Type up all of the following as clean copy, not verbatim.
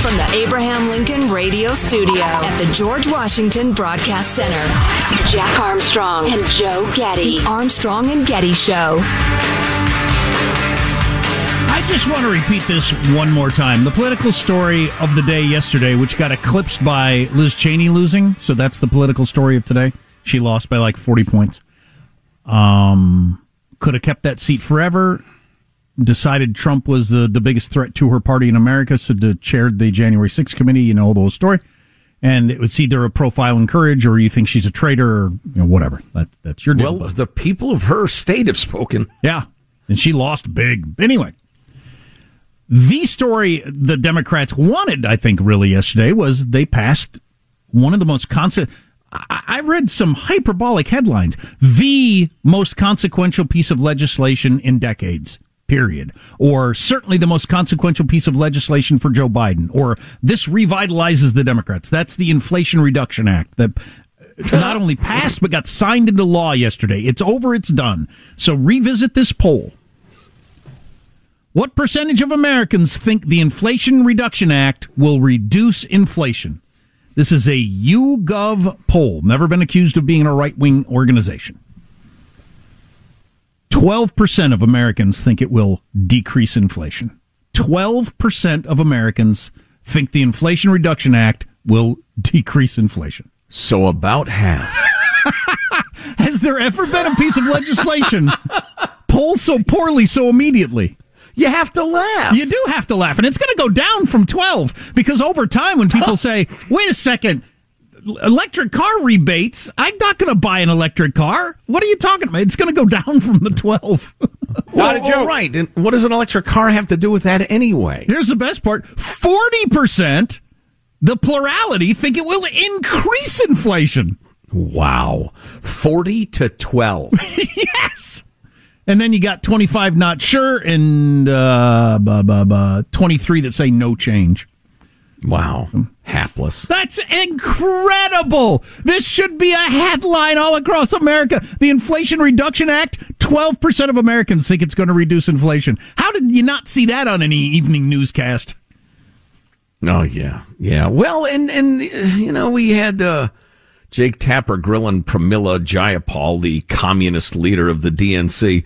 From the Abraham Lincoln Radio Studio at the George Washington Broadcast Center, Jack Armstrong and Joe Getty. The Armstrong and Getty Show. I just want to repeat this one more time. The political story of the day yesterday, which got eclipsed by Liz Cheney losing, so that's the political story of today. She lost by like 40 points. Could have kept that seat forever. Decided Trump was the biggest threat to her party in America, so chaired the January 6th committee, you know, the whole story. And it was either a profile in courage or you think she's a traitor or, you know, whatever. That's your deal. Well, the people of her state have spoken. Yeah, and she lost big. Anyway, the story the Democrats wanted, I think, really yesterday was they passed one of the most I read some hyperbolic headlines. The most consequential piece of legislation in decades, period. Or certainly the most consequential piece of legislation for Joe Biden. Or this revitalizes the Democrats. That's the Inflation Reduction Act that not only passed but got signed into law yesterday. It's over, it's done. So revisit this poll. What percentage of Americans think the Inflation Reduction Act will reduce inflation? This is a YouGov poll. Never been accused of being a right-wing organization. 12% of Americans think it will decrease inflation. 12% of Americans think the Inflation Reduction Act will decrease inflation. So about half. Has there ever been a piece of legislation polled so poorly so immediately? You have to laugh. You do have to laugh. And it's going to go down from 12 because over time when people say, wait a second, electric car rebates, I'm not going to buy an electric car. What are you talking about? It's going to go down from the 12. Not a joke. All right. And what does an electric car have to do with that anyway? Here's the best part. 40%, the plurality, think it will increase inflation. Wow. 40 to 12. Yes. And then you got 25 not sure and 23 that say no change. Wow. Hapless. That's incredible. This should be a headline all across America. The Inflation Reduction Act, 12% of Americans think it's going to reduce inflation. How did you not see that on any evening newscast? Oh, yeah. Yeah. Well, and you know, we had... Jake Tapper grilling Pramila Jayapal, the communist leader of the DNC.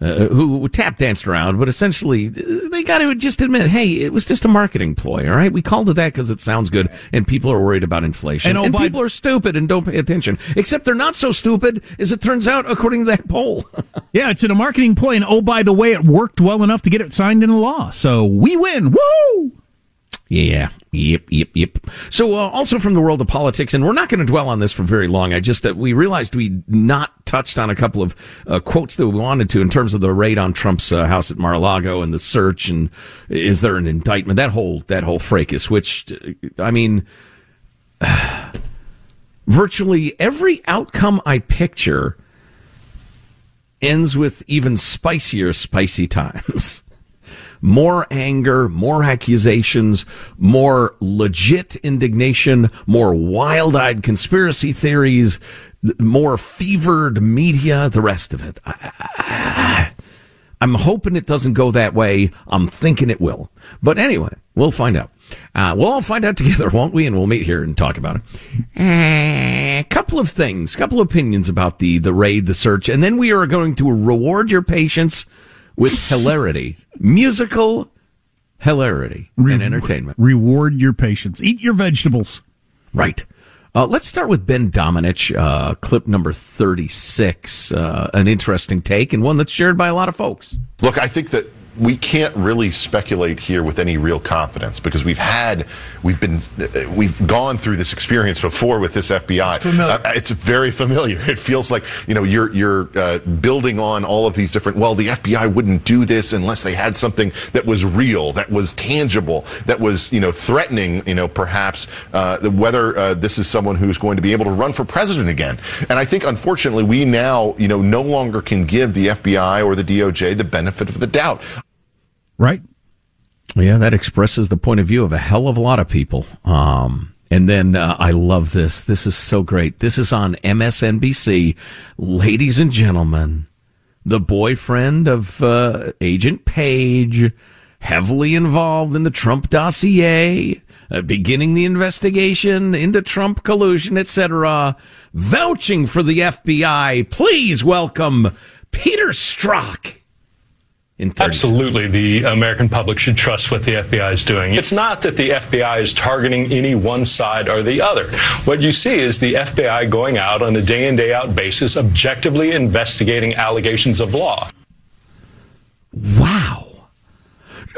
who tap danced around, but essentially they got to just admit, hey, it was just a marketing ploy, all right? We called it that because it sounds good, and people are worried about inflation, and people are stupid and don't pay attention, except they're not so stupid, as it turns out, according to that poll. Yeah, it's a marketing ploy, and oh, by the way, it worked well enough to get it signed into law, so we win. Woo! Yeah, yep. So also from the world of politics, and we're not going to dwell on this for very long. We realized we not touched on a couple of quotes that we wanted to in terms of the raid on Trump's house at Mar-a-Lago and the search and is there an indictment? That whole fracas, which I mean, virtually every outcome I picture ends with even spicier, spicy times. More anger, more accusations, more legit indignation, more wild-eyed conspiracy theories, more fevered media, the rest of it. I'm hoping it doesn't go that way. I'm thinking it will. But anyway, we'll find out. We'll all find out together, won't we? And we'll meet here and talk about it. A couple of things, couple of opinions about the raid, the search, and then we are going to reward your patience with hilarity, musical hilarity, and entertainment. Reward your patience. Eat your vegetables. Right. Let's start with Ben Domenech, clip number 36, an interesting take and one that's shared by a lot of folks. Look, I think that we can't really speculate here with any real confidence because we've gone through this experience before with this FBI. It's very familiar. It feels like, you know, you're building on all of these different, well, the FBI wouldn't do this unless they had something that was real, that was tangible, that was, you know, threatening, you know, perhaps whether this is someone who's going to be able to run for president again. And I think, unfortunately, we now, you know, no longer can give the FBI or the DOJ the benefit of the doubt. Right. Yeah, that expresses the point of view of a hell of a lot of people. And then I love this. This is so great. This is on MSNBC. Ladies and gentlemen, the boyfriend of Agent Page, heavily involved in the Trump dossier, beginning the investigation into Trump collusion, etc., vouching for the FBI. Please welcome Peter Strzok. Absolutely, the American public should trust what the FBI is doing. It's not that the FBI is targeting any one side or the other. What you see is the FBI going out on a day-in, day-out basis, objectively investigating allegations of law. Wow.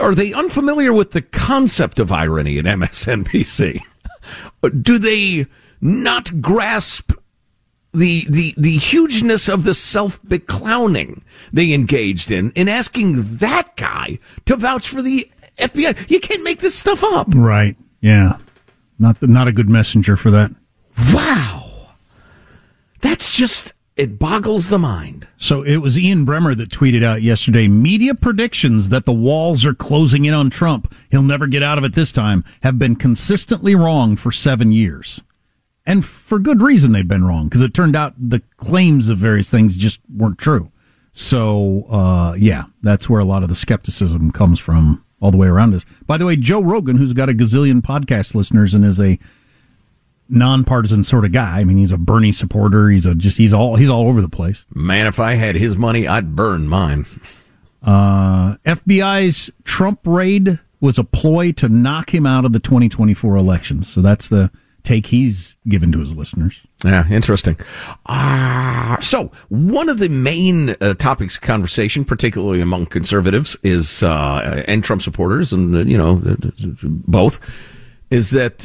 Are they unfamiliar with the concept of irony at MSNBC? Do they not grasp the hugeness of the self-beclowning they engaged in asking that guy to vouch for the FBI? You can't make this stuff up. Right. Yeah. Not a good messenger for that. Wow. That's just, it boggles the mind. So it was Ian Bremmer that tweeted out yesterday, media predictions that the walls are closing in on Trump, he'll never get out of it this time, have been consistently wrong for 7 years. And for good reason they've been wrong, because it turned out the claims of various things just weren't true. So, yeah, that's where a lot of the skepticism comes from all the way around us. By the way, Joe Rogan, who's got a gazillion podcast listeners and is a nonpartisan sort of guy. I mean, he's a Bernie supporter. He's all over the place. Man, if I had his money, I'd burn mine. FBI's Trump raid was a ploy to knock him out of the 2024 elections. So that's the take he's given to his listeners. Yeah, interesting. So one of the main topics of conversation, particularly among conservatives is and Trump supporters, and you know, both, is that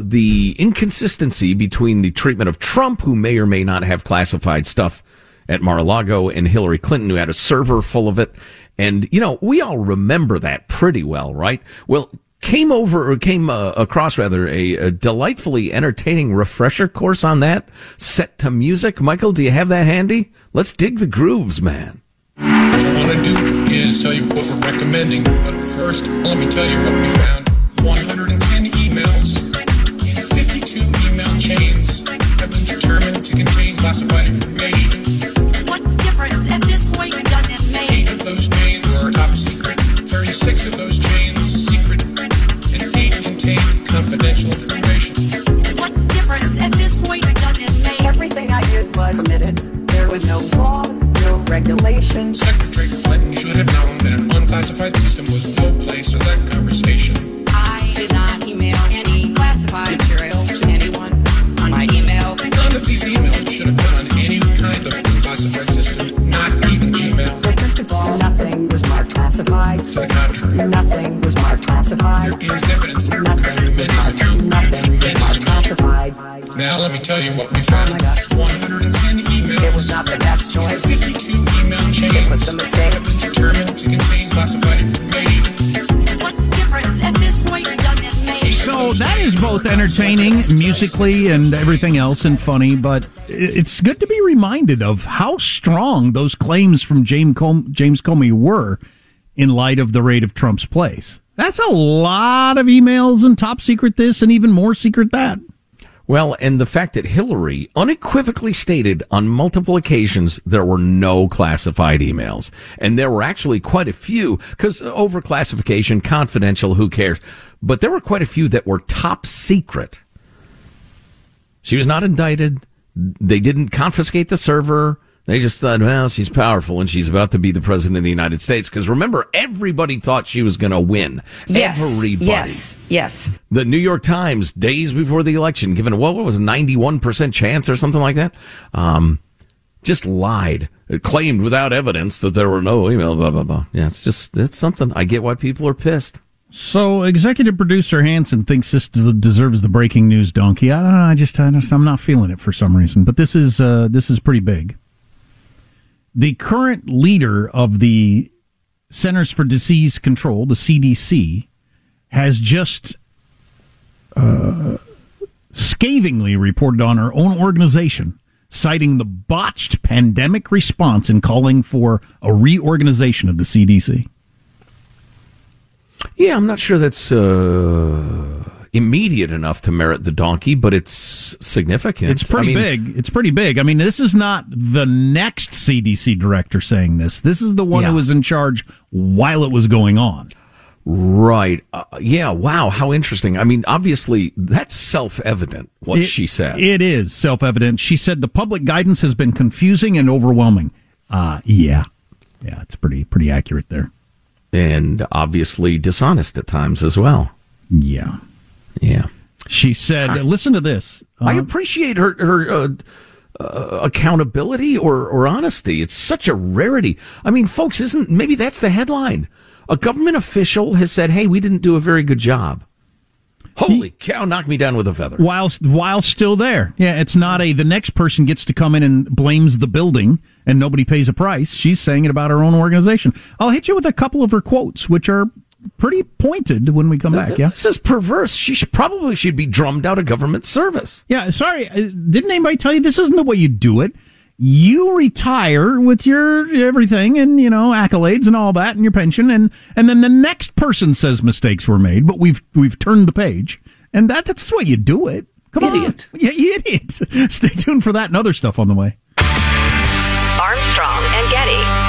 the inconsistency between the treatment of Trump, who may or may not have classified stuff at Mar-a-Lago, and Hillary Clinton, who had a server full of it. And you know, we all remember that pretty well, right? Well, came across a delightfully entertaining refresher course on that, set to music. Michael, do you have that handy? Let's dig the grooves, man. What I want to do is tell you what we're recommending, but first, let me tell you what we found. 110 emails, 52 email chains have been determined to contain classified information. What difference at this point does it make? 8 of those chains are top secret, 36 of those chains secret, and 8 contain confidential information. What difference at this point does it make? Everything I did was admitted. There was no law, no regulations. Secretary Clinton should have known that an unclassified system was no place for that conversation. I did not email any classified material to anyone on my email. None of these emails should have been on any kind of unclassified system, not even Gmail. But first of all, nothing was marked classified. To the contrary. Nothing was marked classified. There is evidence. Nothing was marked classified. Now let me tell you what we found. 110 emails. It was not the best choice. 52 email chains. It was a mistake. Have been determined to contain classified information. What difference at this point does it make? So that is both entertaining musically and everything else and funny, but it's good to be reminded of how strong those claims from James Comey were in light of the raid of Trump's place. That's a lot of emails and top secret this and even more secret that. Well, and the fact that Hillary unequivocally stated on multiple occasions there were no classified emails. And there were actually quite a few, because overclassification, confidential, who cares? But there were quite a few that were top secret. She was not indicted. They didn't confiscate the server. They just thought, well, she's powerful and she's about to be the president of the United States. Because remember, everybody thought she was going to win. Yes, everybody. Yes. The New York Times, days before the election, given what was a 91% chance or something like that, just lied. It claimed without evidence that there were no email, blah, blah, blah. Yeah, it's something. I get why people are pissed. So, executive producer Hansen thinks this deserves the breaking news donkey. I don't know. I'm not feeling it for some reason. But this is pretty big. The current leader of the Centers for Disease Control, the CDC, has just scathingly reported on her own organization, citing the botched pandemic response and calling for a reorganization of the CDC. Yeah, I'm not sure that's immediate enough to merit the donkey, but it's significant. It's pretty big. It's pretty big. I mean, this is not the next CDC director saying this. This is the one who was in charge while it was going on. Right. Yeah. Wow. How interesting. I mean, obviously, that's self-evident, she said. It is self-evident. She said the public guidance has been confusing and overwhelming. Yeah, it's pretty accurate there. And obviously dishonest at times as well. Yeah. Yeah. She said, listen to this. I appreciate her accountability or honesty. It's such a rarity. I mean, folks, maybe that's the headline. A government official has said, hey, we didn't do a very good job. Holy cow, knock me down with a feather. While still there. Yeah, it's not the next person gets to come in and blames the building and nobody pays a price. She's saying it about her own organization. I'll hit you with a couple of her quotes, which are pretty pointed when we come back. Yeah, this is perverse. She should be drummed out of government service. Yeah, sorry, didn't anybody tell you this isn't the way you do it? You retire with your everything and accolades and all that and your pension, and then the next person says mistakes were made, but we've turned the page, and that's the way you do it. Come idiot. On, yeah, you idiot. Stay tuned for that and other stuff on the way. Armstrong and Getty.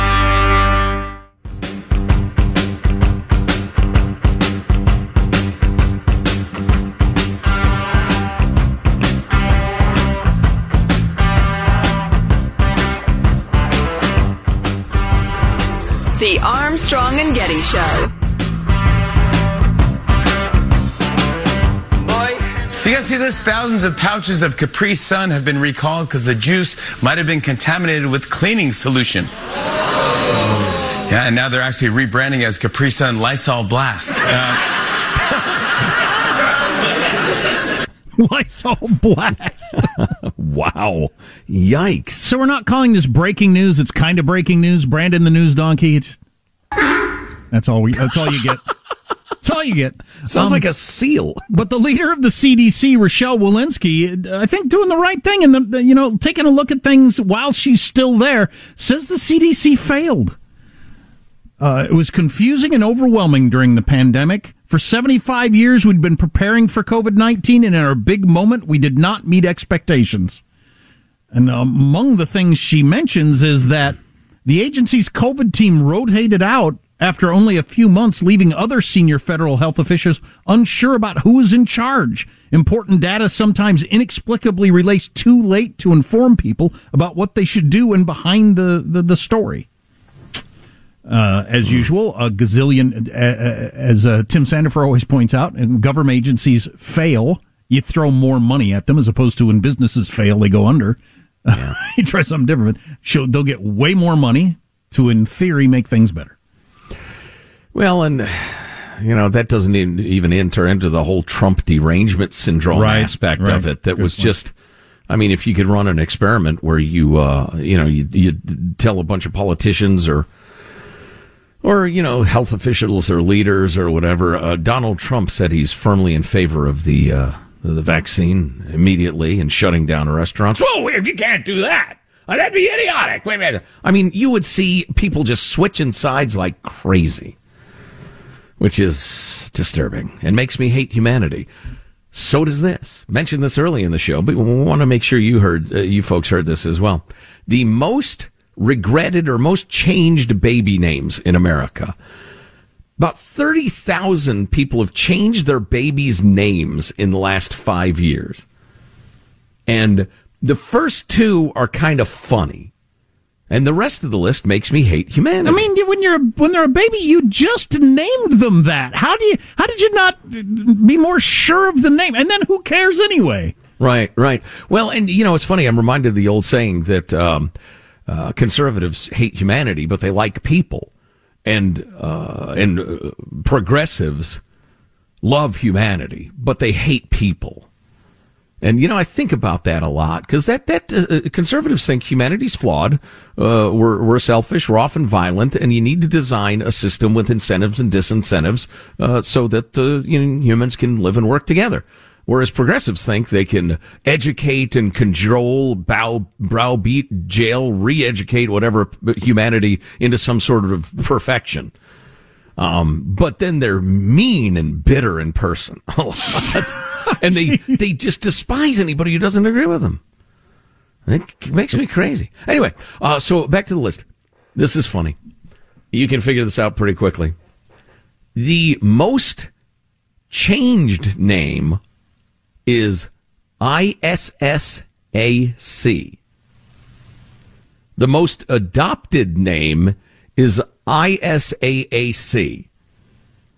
The Armstrong and Getty Show. Do you guys see this? Thousands of pouches of Capri Sun have been recalled because the juice might have been contaminated with cleaning solution. Yeah, and now they're actually rebranding as Capri Sun Lysol Blast. Lysol Blast. Wow. Yikes. So we're not calling this breaking news. It's kind of breaking news. Brandon the news donkey. That's all you get. That's all you get. Sounds like a seal. But the leader of the CDC, Rochelle Walensky, I think doing the right thing and taking a look at things while she's still there, says the CDC failed. It was confusing and overwhelming during the pandemic. For 75 years, we'd been preparing for COVID-19, and in our big moment, we did not meet expectations. And among the things she mentions is that the agency's COVID team rotated out after only a few months, leaving other senior federal health officials unsure about who is in charge. Important data sometimes inexplicably relates too late to inform people about what they should do and behind the story. As usual, a gazillion, as Tim Sandifer always points out, and government agencies fail, you throw more money at them, as opposed to when businesses fail, they go under. Yeah. You try something different. So they'll get way more money to, in theory, make things better. Well, and, you know, that doesn't even enter into the whole Trump derangement syndrome aspect of it. That Good was point. Just, I mean, if you could run an experiment where you, you tell a bunch of politicians or, you know, health officials or leaders or whatever, Donald Trump said he's firmly in favor of the vaccine immediately and shutting down restaurants. Well, you can't do that. That'd be idiotic. Wait a minute. I mean, you would see people just switching sides like crazy, which is disturbing and makes me hate humanity. So does this. Mentioned this early in the show, but we want to make sure you heard, you folks heard this as well. The most regretted or most changed baby names in America. About 30,000 people have changed their babies' names in the last 5 years. And the first two are kind of funny. And the rest of the list makes me hate humanity. I mean, when they're a baby, you just named them that. How did you not be more sure of the name? And then who cares anyway? Right. Well, and you know, it's funny. I'm reminded of the old saying that conservatives hate humanity, but they like people. And progressives love humanity, but they hate people. And, you know, I think about that a lot, because that conservatives think humanity's flawed. We're selfish. We're often violent. And you need to design a system with incentives and disincentives so that humans can live and work together. Whereas progressives think they can educate and control, browbeat, jail, re-educate, whatever, humanity into some sort of perfection. But then they're mean and bitter in person. And they just despise anybody who doesn't agree with them. It makes me crazy. Anyway, so back to the list. This is funny. You can figure this out pretty quickly. The most changed name is ISSAC. The most adopted name is ISAAC.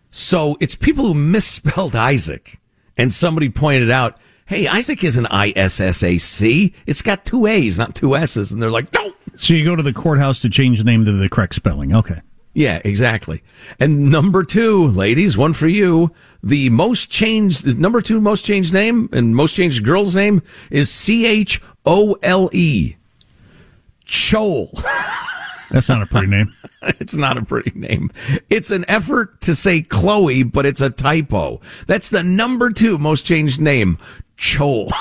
So it's people who misspelled Isaac, and somebody pointed out, hey, Isaac isn't ISSAC. It's got two A's, not two S's. And they're like, no. So you go to the courthouse to change the name to the correct spelling. Okay. Yeah, exactly. And number two, ladies, one for you. The most changed, number two most changed name and most changed girl's name is CHOLE. Chole. That's not a pretty name. It's not a pretty name. It's an effort to say Chloe, but it's a typo. That's the number two most changed name, Chole.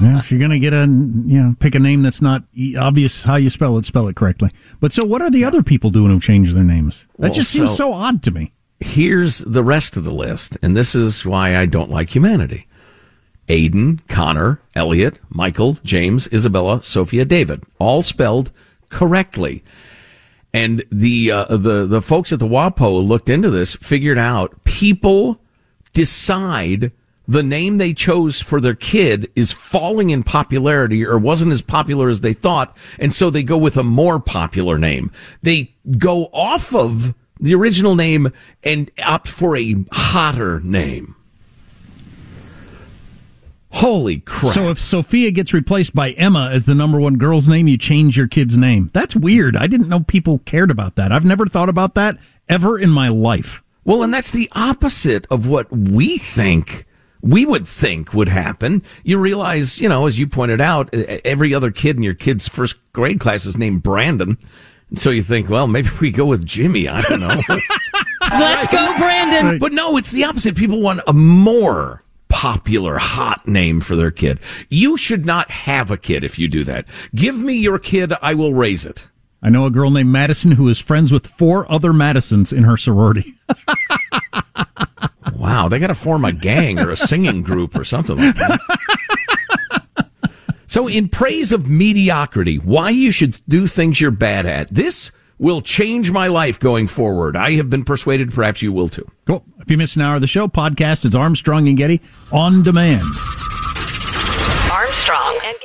Yeah, if you're going to get pick a name that's not obvious how you spell it correctly. But so what are the other people doing who change their names? That just seems so odd to me. Here's the rest of the list, and this is why I don't like humanity. Aiden, Connor, Elliot, Michael, James, Isabella, Sophia, David, all spelled correctly. And the folks at the WAPO looked into this, figured out people decide the name they chose for their kid is falling in popularity or wasn't as popular as they thought, and so they go with a more popular name. They go off of the original name and opt for a hotter name. Holy crap. So if Sophia gets replaced by Emma as the number one girl's name, you change your kid's name. That's weird. I didn't know people cared about that. I've never thought about that ever in my life. Well, and that's the opposite of what we would think would happen. You realize, you know, as you pointed out, every other kid in your kid's first grade class is named Brandon. And so you think, well, maybe we go with Jimmy. I don't know. Let's go, Brandon. Right. But no, it's the opposite. People want a more popular, hot name for their kid. You should not have a kid if you do that. Give me your kid, I will raise it. I know a girl named Madison who is friends with 4 other Madisons in her sorority. Wow, they got to form a gang or a singing group or something like that. So in praise of mediocrity, why you should do things you're bad at, this will change my life going forward. I have been persuaded. Perhaps you will, too. Cool. If you missed an hour of the show, podcast, it's Armstrong and Getty on demand. Armstrong and Getty.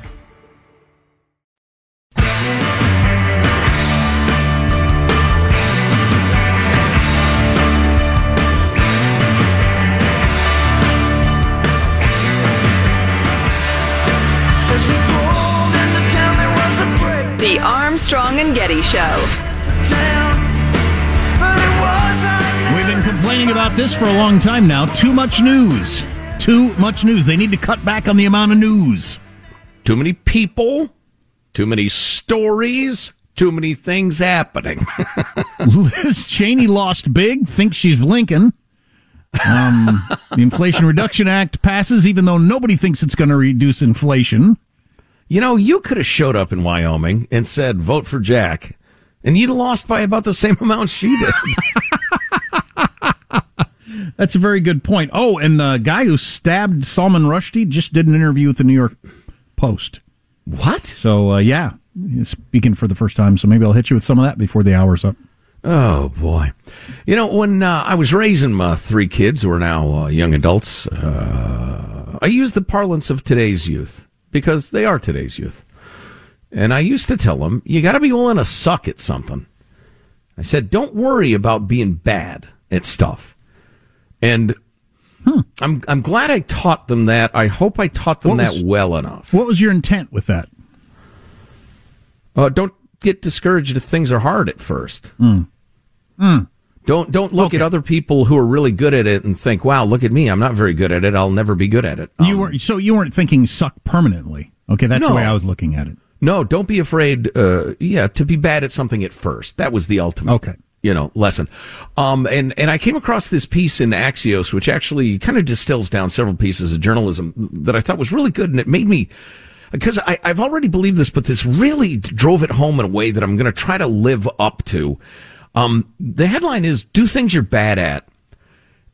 The Armstrong and Getty Show. We've been complaining about this for a long time now. Too much news. Too much news. They need to cut back on the amount of news. Too many people. Too many stories. Too many things happening. Liz Cheney lost big. Thinks she's Lincoln. The Inflation Reduction Act passes, even though nobody thinks it's going to reduce inflation. You know, you could have showed up in Wyoming and said, vote for Jack, and you'd have lost by about the same amount she did. That's a very good point. Oh, and the guy who stabbed Salman Rushdie just did an interview with the New York Post. What? So, yeah, he's speaking for the first time, so maybe I'll hit you with some of that before the hour's up. Oh, boy. You know, when I was raising my 3 kids who are now young adults, I used the parlance of today's youth. Because they are today's youth. And I used to tell them, you got to be willing to suck at something. I said, don't worry about being bad at stuff. And I'm glad I taught them that. I hope I taught them that well enough. What was your intent with that? Don't get discouraged if things are hard at first. Don't look at other people who are really good at it and think, wow, look at me. I'm not very good at it. I'll never be good at it. You weren't thinking suck permanently. Okay, that's the way I was looking at it. No, don't be afraid to be bad at something at first. That was the ultimate. Okay, lesson. And I came across this piece in Axios, which actually kind of distills down several pieces of journalism that I thought was really good. And it made me, because I've already believed this, but this really drove it home in a way that I'm going to try to live up to. The headline is, do things you're bad at.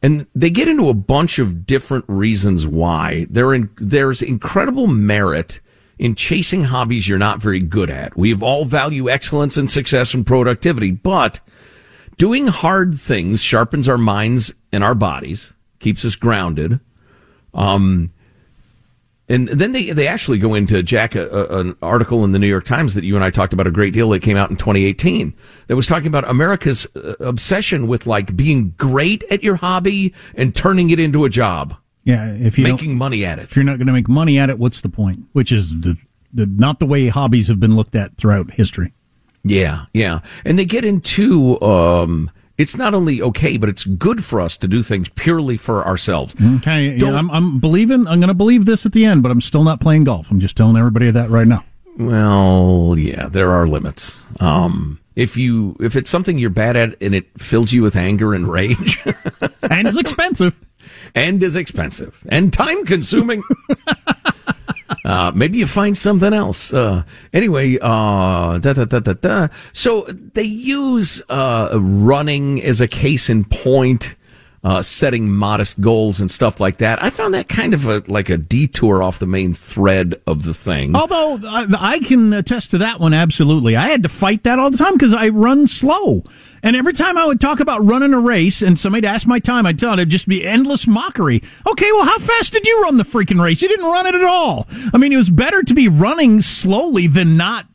And they get into a bunch of different reasons why. There's incredible merit in chasing hobbies you're not very good at. We all value excellence and success and productivity, but doing hard things sharpens our minds and our bodies, keeps us grounded. And then they actually go into, Jack, an article in the New York Times that you and I talked about a great deal that came out in 2018 that was talking about America's obsession with, like, being great at your hobby and turning it into a job. Yeah, if you're making money at it. If you're not going to make money at it, what's the point? Which is not the way hobbies have been looked at throughout history. Yeah. And they get into... it's not only okay, but it's good for us to do things purely for ourselves. Okay, yeah, I'm going to believe this at the end, but I'm still not playing golf. I'm just telling everybody that right now. Well, yeah, there are limits. If it's something you're bad at and it fills you with anger and rage, and is expensive, and time consuming. Maybe you find something else. Anyway. So they use running as a case in point, setting modest goals and stuff like that. I found that kind of a detour off the main thread of the thing. Although I can attest to that one absolutely. I had to fight that all the time because I run slow. And every time I would talk about running a race and somebody'd ask my time, I'd tell them it'd just be endless mockery. Okay, well, how fast did you run the freaking race? You didn't run it at all. I mean, it was better to be running slowly than not.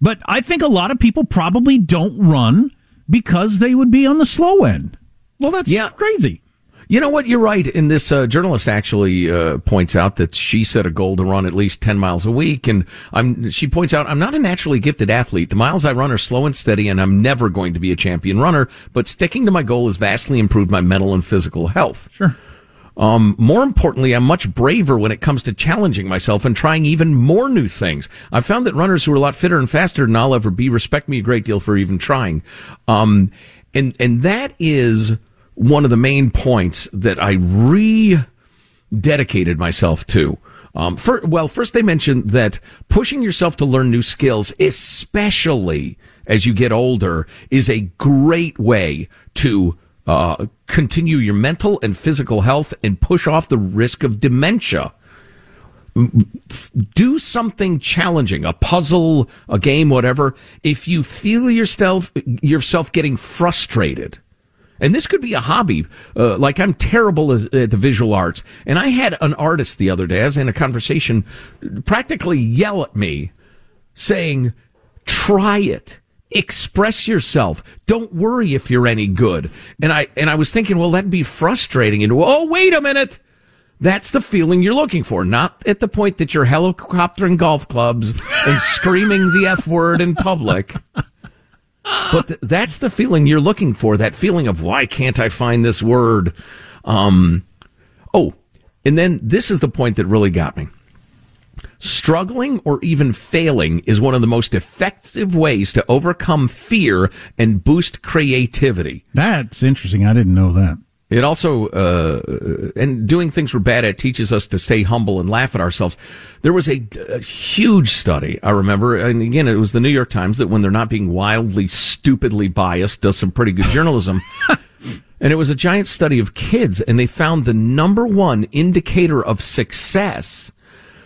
But I think a lot of people probably don't run because they would be on the slow end. Well, that's crazy. You know what? You're right. And this journalist actually points out that she set a goal to run at least 10 miles a week. And she points out, I'm not a naturally gifted athlete. The miles I run are slow and steady, and I'm never going to be a champion runner. But sticking to my goal has vastly improved my mental and physical health. Sure. More importantly, I'm much braver when it comes to challenging myself and trying even more new things. I've found that runners who are a lot fitter and faster than I'll ever be respect me a great deal for even trying. And that is... one of the main points that I rededicated myself to. First they mentioned that pushing yourself to learn new skills, especially as you get older, is a great way to continue your mental and physical health and push off the risk of dementia. Do something challenging, a puzzle, a game, whatever. If you feel yourself getting frustrated, and this could be a hobby, like I'm terrible at the visual arts. And I had an artist the other day, I was in a conversation, practically yell at me saying, try it, express yourself, don't worry if you're any good. And I was thinking, well, that'd be frustrating. And oh, wait a minute. That's the feeling you're looking for, not at the point that you're helicoptering golf clubs and screaming the F word in public. But that's the feeling you're looking for, that feeling of, why can't I find this word? And then this is the point that really got me. Struggling or even failing is one of the most effective ways to overcome fear and boost creativity. That's interesting. I didn't know that. It also, and doing things we're bad at teaches us to stay humble and laugh at ourselves. There was a huge study, I remember, and again, it was the New York Times, that when they're not being wildly, stupidly biased, does some pretty good journalism. And it was a giant study of kids, and they found the number one indicator of success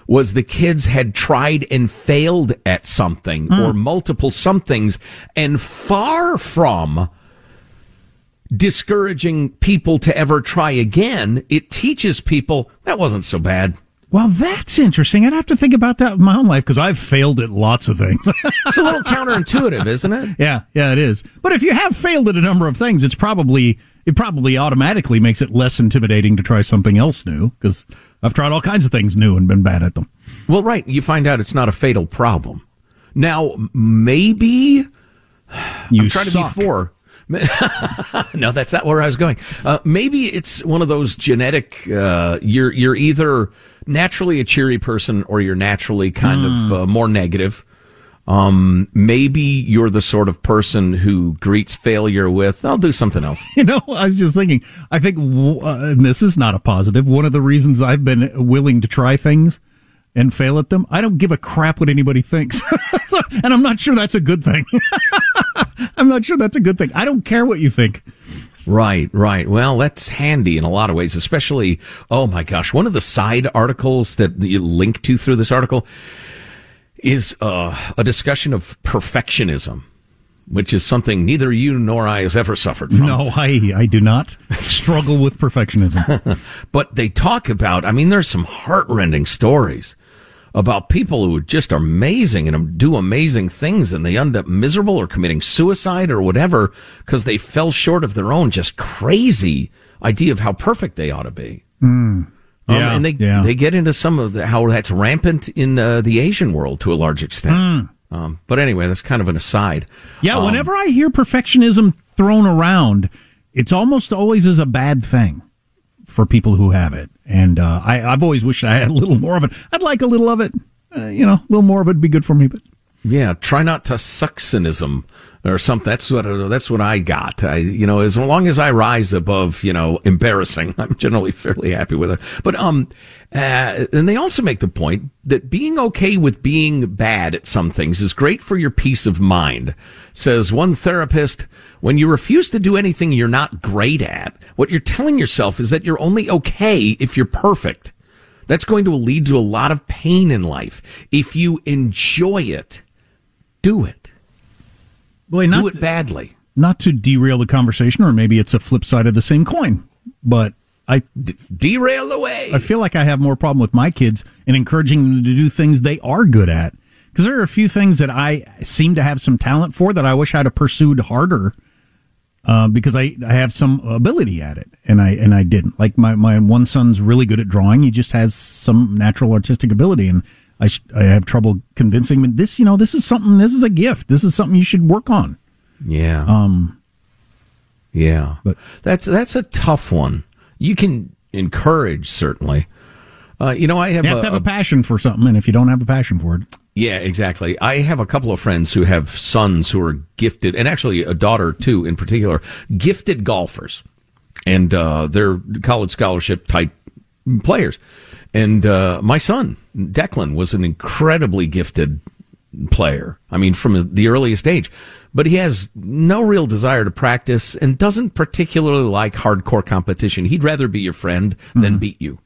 was the kids had tried and failed at something or multiple somethings, and far from discouraging people to ever try again, it teaches people that wasn't so bad. Well, that's interesting. I'd have to think about that in my own life because I've failed at lots of things. It's a little counterintuitive, isn't it? Yeah, it is. But if you have failed at a number of things, it probably automatically makes it less intimidating to try something else new, because I've tried all kinds of things new and been bad at them. Well, right. You find out it's not a fatal problem. Now, maybe you try to be four. No, that's not where I was going. Maybe it's one of those genetic, you're either naturally a cheery person or you're naturally kind of more negative. Maybe you're the sort of person who greets failure with, I'll do something else. You know, I was just thinking, I think, and this is not a positive, one of the reasons I've been willing to try things and fail at them, I don't give a crap what anybody thinks. So, and I'm not sure that's a good thing. I'm not sure that's a good thing. I don't care what you think. Right, right. Well, that's handy in a lot of ways, especially, oh my gosh, one of the side articles that you link to through this article is a discussion of perfectionism, which is something neither you nor I has ever suffered from. No, I do not struggle with perfectionism. But they talk about, I mean, there's some heartrending stories about people who are just amazing and do amazing things, and they end up miserable or committing suicide or whatever because they fell short of their own just crazy idea of how perfect they ought to be. Mm. Yeah, and they get into some of how that's rampant in the Asian world to a large extent. Mm. But anyway, that's kind of an aside. Yeah, whenever I hear perfectionism thrown around, it's almost always is a bad thing for people who have it. And I've always wished I had a little more of it. I'd like a little of it. A little more of it would be good for me. But yeah, try not to succionism or something. That's what I got. As long as I rise above, embarrassing, I'm generally fairly happy with it. But, and they also make the point that being okay with being bad at some things is great for your peace of mind. Says one therapist, when you refuse to do anything you're not great at, what you're telling yourself is that you're only okay if you're perfect. That's going to lead to a lot of pain in life. If you enjoy it, do it. Boy, do it badly. Not to derail the conversation, or maybe it's a flip side of the same coin, but I... derail away! I feel like I have more problem with my kids in encouraging them to do things they are good at. Because there are a few things that I seem to have some talent for that I wish I'd have pursued harder, because I have some ability at it, and I didn't. Like my one son's really good at drawing. He just has some natural artistic ability, and I have trouble convincing him this. This is something. This is a gift. This is something you should work on. Yeah. Yeah. But that's a tough one. You can encourage, certainly. I have. You have to have a passion for something, and if you don't have a passion for it. Yeah, exactly. I have a couple of friends who have sons who are gifted, and actually a daughter, too, in particular, gifted golfers. And they're college scholarship-type players. And my son, Declan, was an incredibly gifted player. I mean, from the earliest age. But he has no real desire to practice and doesn't particularly like hardcore competition. He'd rather be your friend than beat you.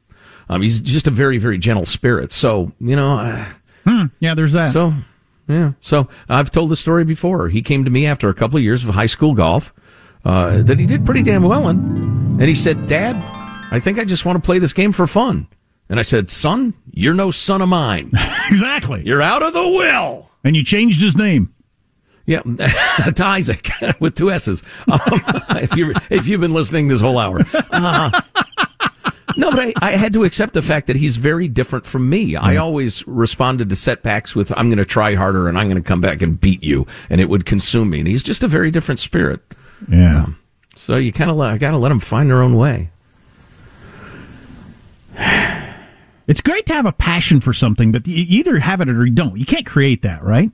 He's just a very, very gentle spirit. So, yeah, there's that. So I've told the story before. He came to me after a couple of years of high school golf that he did pretty damn well in. And he said, Dad, I think I just want to play this game for fun. And I said, Son, you're no son of mine. Exactly. You're out of the will. And you changed his name. Yeah, to Isaac with two S's. If you've been listening this whole hour. No, but I had to accept the fact that he's very different from me. I always responded to setbacks with, I'm going to try harder and I'm going to come back and beat you. And it would consume me. And he's just a very different spirit. Yeah. So you kind of got to let them find their own way. It's great to have a passion for something, but you either have it or you don't. You can't create that, right?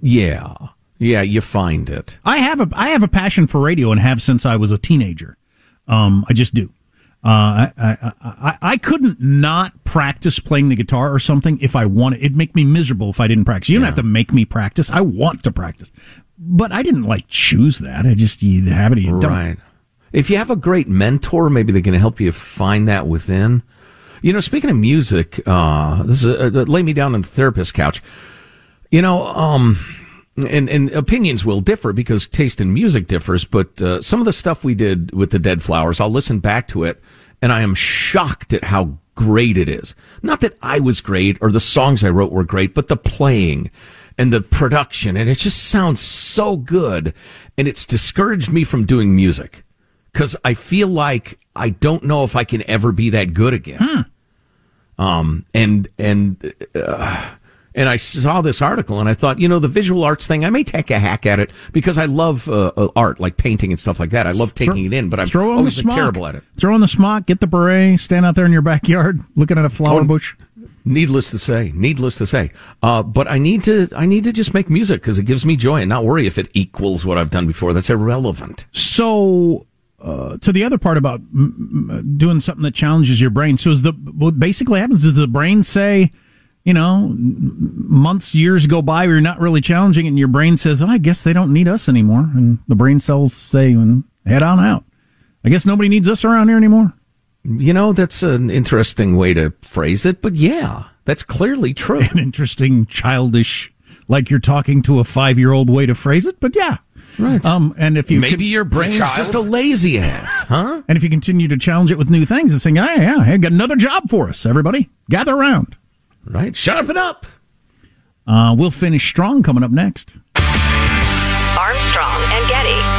Yeah. Yeah, you find it. I have a passion for radio and have since I was a teenager. I just do. I couldn't not practice playing the guitar or something if I wanted. It'd make me miserable if I didn't practice. You don't have to make me practice. I want to practice. But I didn't, choose that. I just, you have it or you don't. Right. If you have a great mentor, maybe they can help you find that within. Speaking of music, this is lay me down on the therapist's couch. And opinions will differ because taste in music differs, but some of the stuff we did with the Dead Flowers, I'll listen back to it, and I am shocked at how great it is. Not that I was great or the songs I wrote were great, but the playing and the production, and it just sounds so good, and it's discouraged me from doing music because I feel like I don't know if I can ever be that good again. And I saw this article, and I thought, the visual arts thing, I may take a hack at it because I love art, like painting and stuff like that. I love taking it in, but I'm always terrible at it. Throw on the smock, get the beret, stand out there in your backyard looking at a flower bush. Needless to say. But I need to just make music because it gives me joy and not worry if it equals what I've done before. That's irrelevant. So, to the other part about doing something that challenges your brain. So, what basically happens is the brain say, you know, months, years go by where you're not really challenging it, and your brain says, oh, I guess they don't need us anymore. And the brain cells say, head on out. I guess nobody needs us around here anymore. You know, that's an interesting way to phrase it, but yeah, that's clearly true. An interesting, childish, like you're talking to a 5-year-old way to phrase it, but yeah. Right. And if you maybe your brain's just a lazy ass, huh? And if you continue to challenge it with new things, it's saying, hey, yeah, I got another job for us, everybody. Gather around. Right. Shut up. We'll finish strong coming up next. Armstrong and Getty.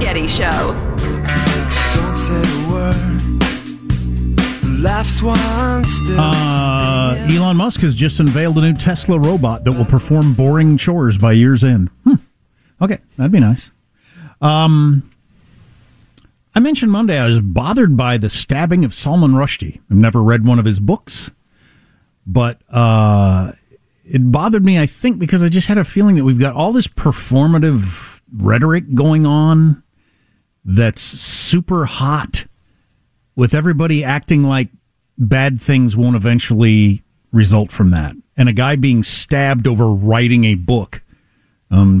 Getty Show. Don't say a word. Last one still. Elon Musk has just unveiled a new Tesla robot that will perform boring chores by year's end. Okay, that'd be nice. I mentioned Monday I was bothered by the stabbing of Salman Rushdie. I've never read one of his books, but it bothered me, I think, because I just had a feeling that we've got all this performative rhetoric going on that's super hot, with everybody acting like bad things won't eventually result from that. And a guy being stabbed over writing a book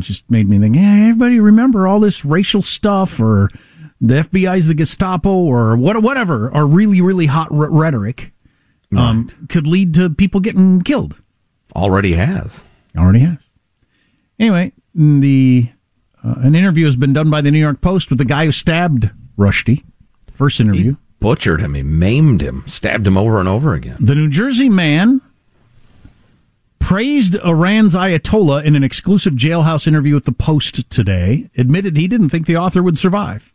just made me think, yeah, everybody remember all this racial stuff or the FBI's the Gestapo or whatever are really, really hot rhetoric could lead to people getting killed. Already has. Anyway, an interview has been done by the New York Post with the guy who stabbed Rushdie. First interview. He butchered him. He maimed him. Stabbed him over and over again. The New Jersey man praised Iran's Ayatollah in an exclusive jailhouse interview with the Post today. Admitted he didn't think the author would survive.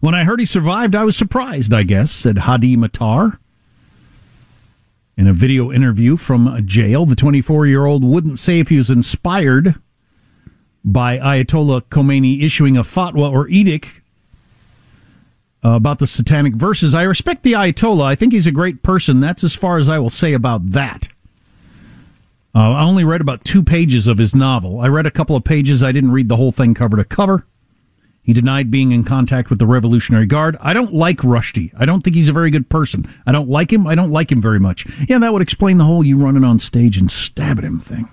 When I heard he survived, I was surprised, I guess, said Hadi Matar. In a video interview from a jail, the 24-year-old wouldn't say if he was inspired by Ayatollah Khomeini issuing a fatwa or edict about the Satanic Verses. I respect the Ayatollah. I think he's a great person. That's as far as I will say about that. I only read about 2 pages of his novel. I read a couple of pages. I didn't read the whole thing cover to cover. He denied being in contact with the Revolutionary Guard. I don't like Rushdie. I don't think he's a very good person. I don't like him. I don't like him very much. Yeah, that would explain the whole you running on stage and stabbing him thing.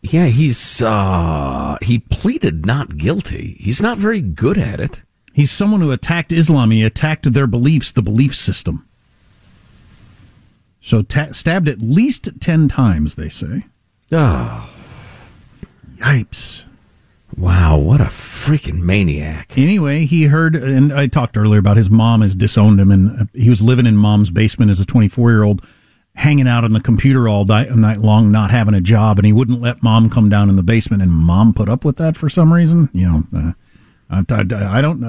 Yeah, he pleaded not guilty. He's not very good at it. He's someone who attacked Islam. He attacked their beliefs, the belief system. So stabbed at least 10 times, they say. Oh, yipes. Wow, what a freaking maniac. Anyway, he heard, and I talked earlier about his mom has disowned him, and he was living in mom's basement as a 24-year-old, hanging out on the computer all night long, not having a job, and he wouldn't let mom come down in the basement, and mom put up with that for some reason. You know, I don't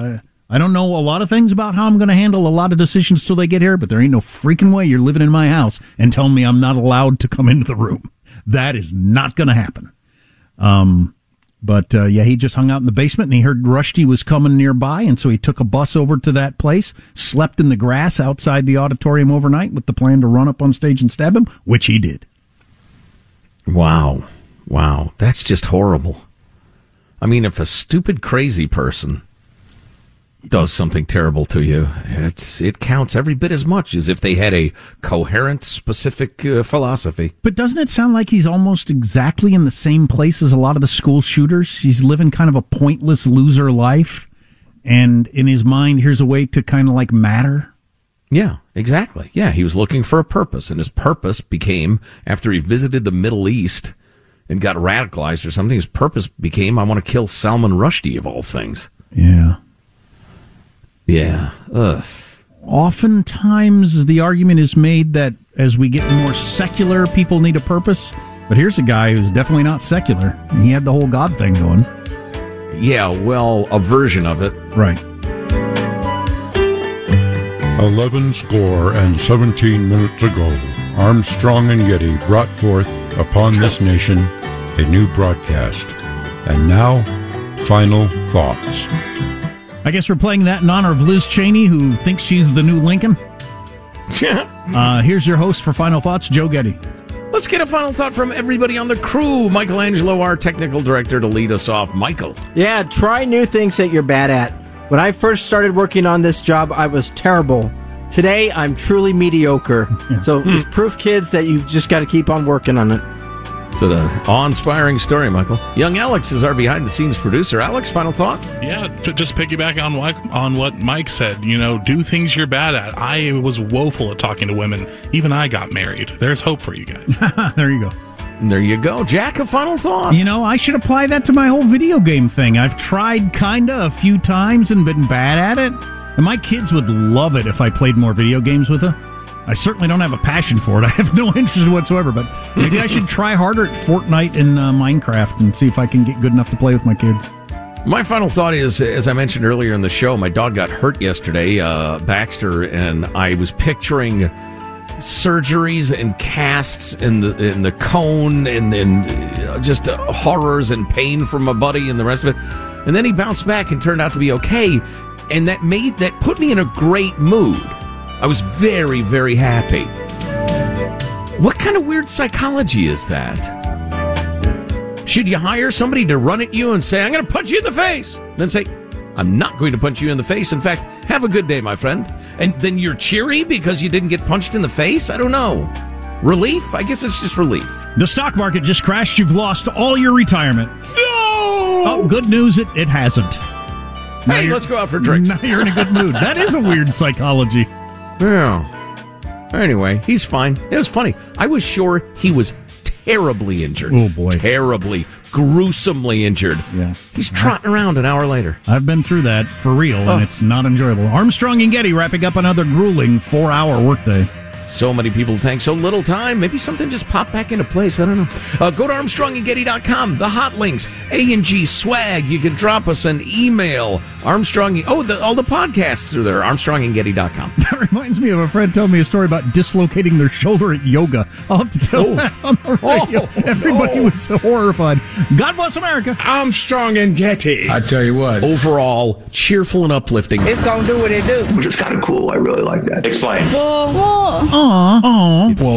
know a lot of things about how I'm going to handle a lot of decisions till they get here, but there ain't no freaking way you're living in my house and telling me I'm not allowed to come into the room. That is not going to happen. But, yeah, he just hung out in the basement, and he heard Rushdie was coming nearby, and so he took a bus over to that place, slept in the grass outside the auditorium overnight with the plan to run up on stage and stab him, which he did. Wow. Wow. That's just horrible. I mean, if a stupid, crazy person does something terrible to you, it counts every bit as much as if they had a coherent, specific philosophy. But doesn't it sound like he's almost exactly in the same place as a lot of the school shooters? He's living kind of a pointless loser life, and in his mind, here's a way to kind of like matter. Yeah, exactly. Yeah, he was looking for a purpose, and his purpose became, after he visited the Middle East and got radicalized or something, his purpose became, I want to kill Salman Rushdie, of all things. Yeah. Yeah. Ugh. Oftentimes the argument is made that as we get more secular, people need a purpose. But here's a guy who's definitely not secular. And he had the whole God thing going. Yeah, well, a version of it. Right. 11 score and 17 minutes ago, Armstrong and Getty brought forth upon this nation a new broadcast. And now, final thoughts. I guess we're playing that in honor of Liz Cheney, who thinks she's the new Lincoln. Here's your host for Final Thoughts, Joe Getty. Let's get a final thought from everybody on the crew. Michelangelo, our technical director, to lead us off. Michael. Yeah, try new things that you're bad at. When I first started working on this job, I was terrible. Today, I'm truly mediocre. So it's proof, kids, that you've just got to keep on working on it. It's an awe-inspiring story, Michael. Young Alex is our behind-the-scenes producer. Alex, final thought? Yeah, just piggyback on what Mike said. You know, do things you're bad at. I was woeful at talking to women. Even I got married. There's hope for you guys. There you go. There you go. Jack, a final thought? You know, I should apply that to my whole video game thing. I've tried kinda a few times and been bad at it. And my kids would love it if I played more video games with them. I certainly don't have a passion for it. I have no interest whatsoever, but maybe I should try harder at Fortnite and Minecraft and see if I can get good enough to play with my kids. My final thought is, as I mentioned earlier in the show, my dog got hurt yesterday, Baxter, and I was picturing surgeries and casts in the cone and then just horrors and pain from my buddy and the rest of it. And then he bounced back and turned out to be okay, and that put me in a great mood. I was very, very happy. What kind of weird psychology is that? Should you hire somebody to run at you and say, I'm going to punch you in the face? Then say, I'm not going to punch you in the face. In fact, have a good day, my friend. And then you're cheery because you didn't get punched in the face? I don't know. Relief? I guess it's just relief. The stock market just crashed. You've lost all your retirement. No! Oh, good news, it hasn't. Hey, let's go out for drinks. Now you're in a good mood. That is a weird psychology. Yeah. Anyway, he's fine. It was funny. I was sure he was terribly injured. Oh, boy. Terribly, gruesomely injured. Yeah. He's trotting around an hour later. I've been through that for real, and it's not enjoyable. Armstrong and Getty wrapping up another grueling 4-hour workday. So many people think so little time. Maybe something just popped back into place. I don't know. Go to ArmstrongandGetty.com. The hot links. A&G swag. You can drop us an email. Armstrong. Oh, all the podcasts are there. ArmstrongandGetty.com. That reminds me of a friend telling me a story about dislocating their shoulder at yoga. I'll have to tell that on the radio. Everybody was horrified. God bless America. Armstrong and Getty. I tell you what. Overall, cheerful and uplifting. It's going to do what it do. Which is kind of cool. I really like that. Explain. Aw. Well,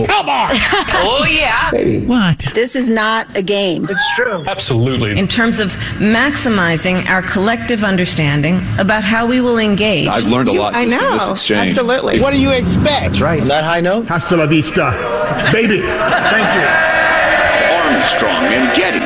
come on. Oh, yeah. Baby. What? This is not a game. It's true. Absolutely. In terms of maximizing our collective understanding about how we will engage. I've learned a lot from this exchange. Absolutely. What do you expect? That's right. On that high note. Hasta la vista. Baby. Thank you. Armstrong and Getty.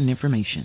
information.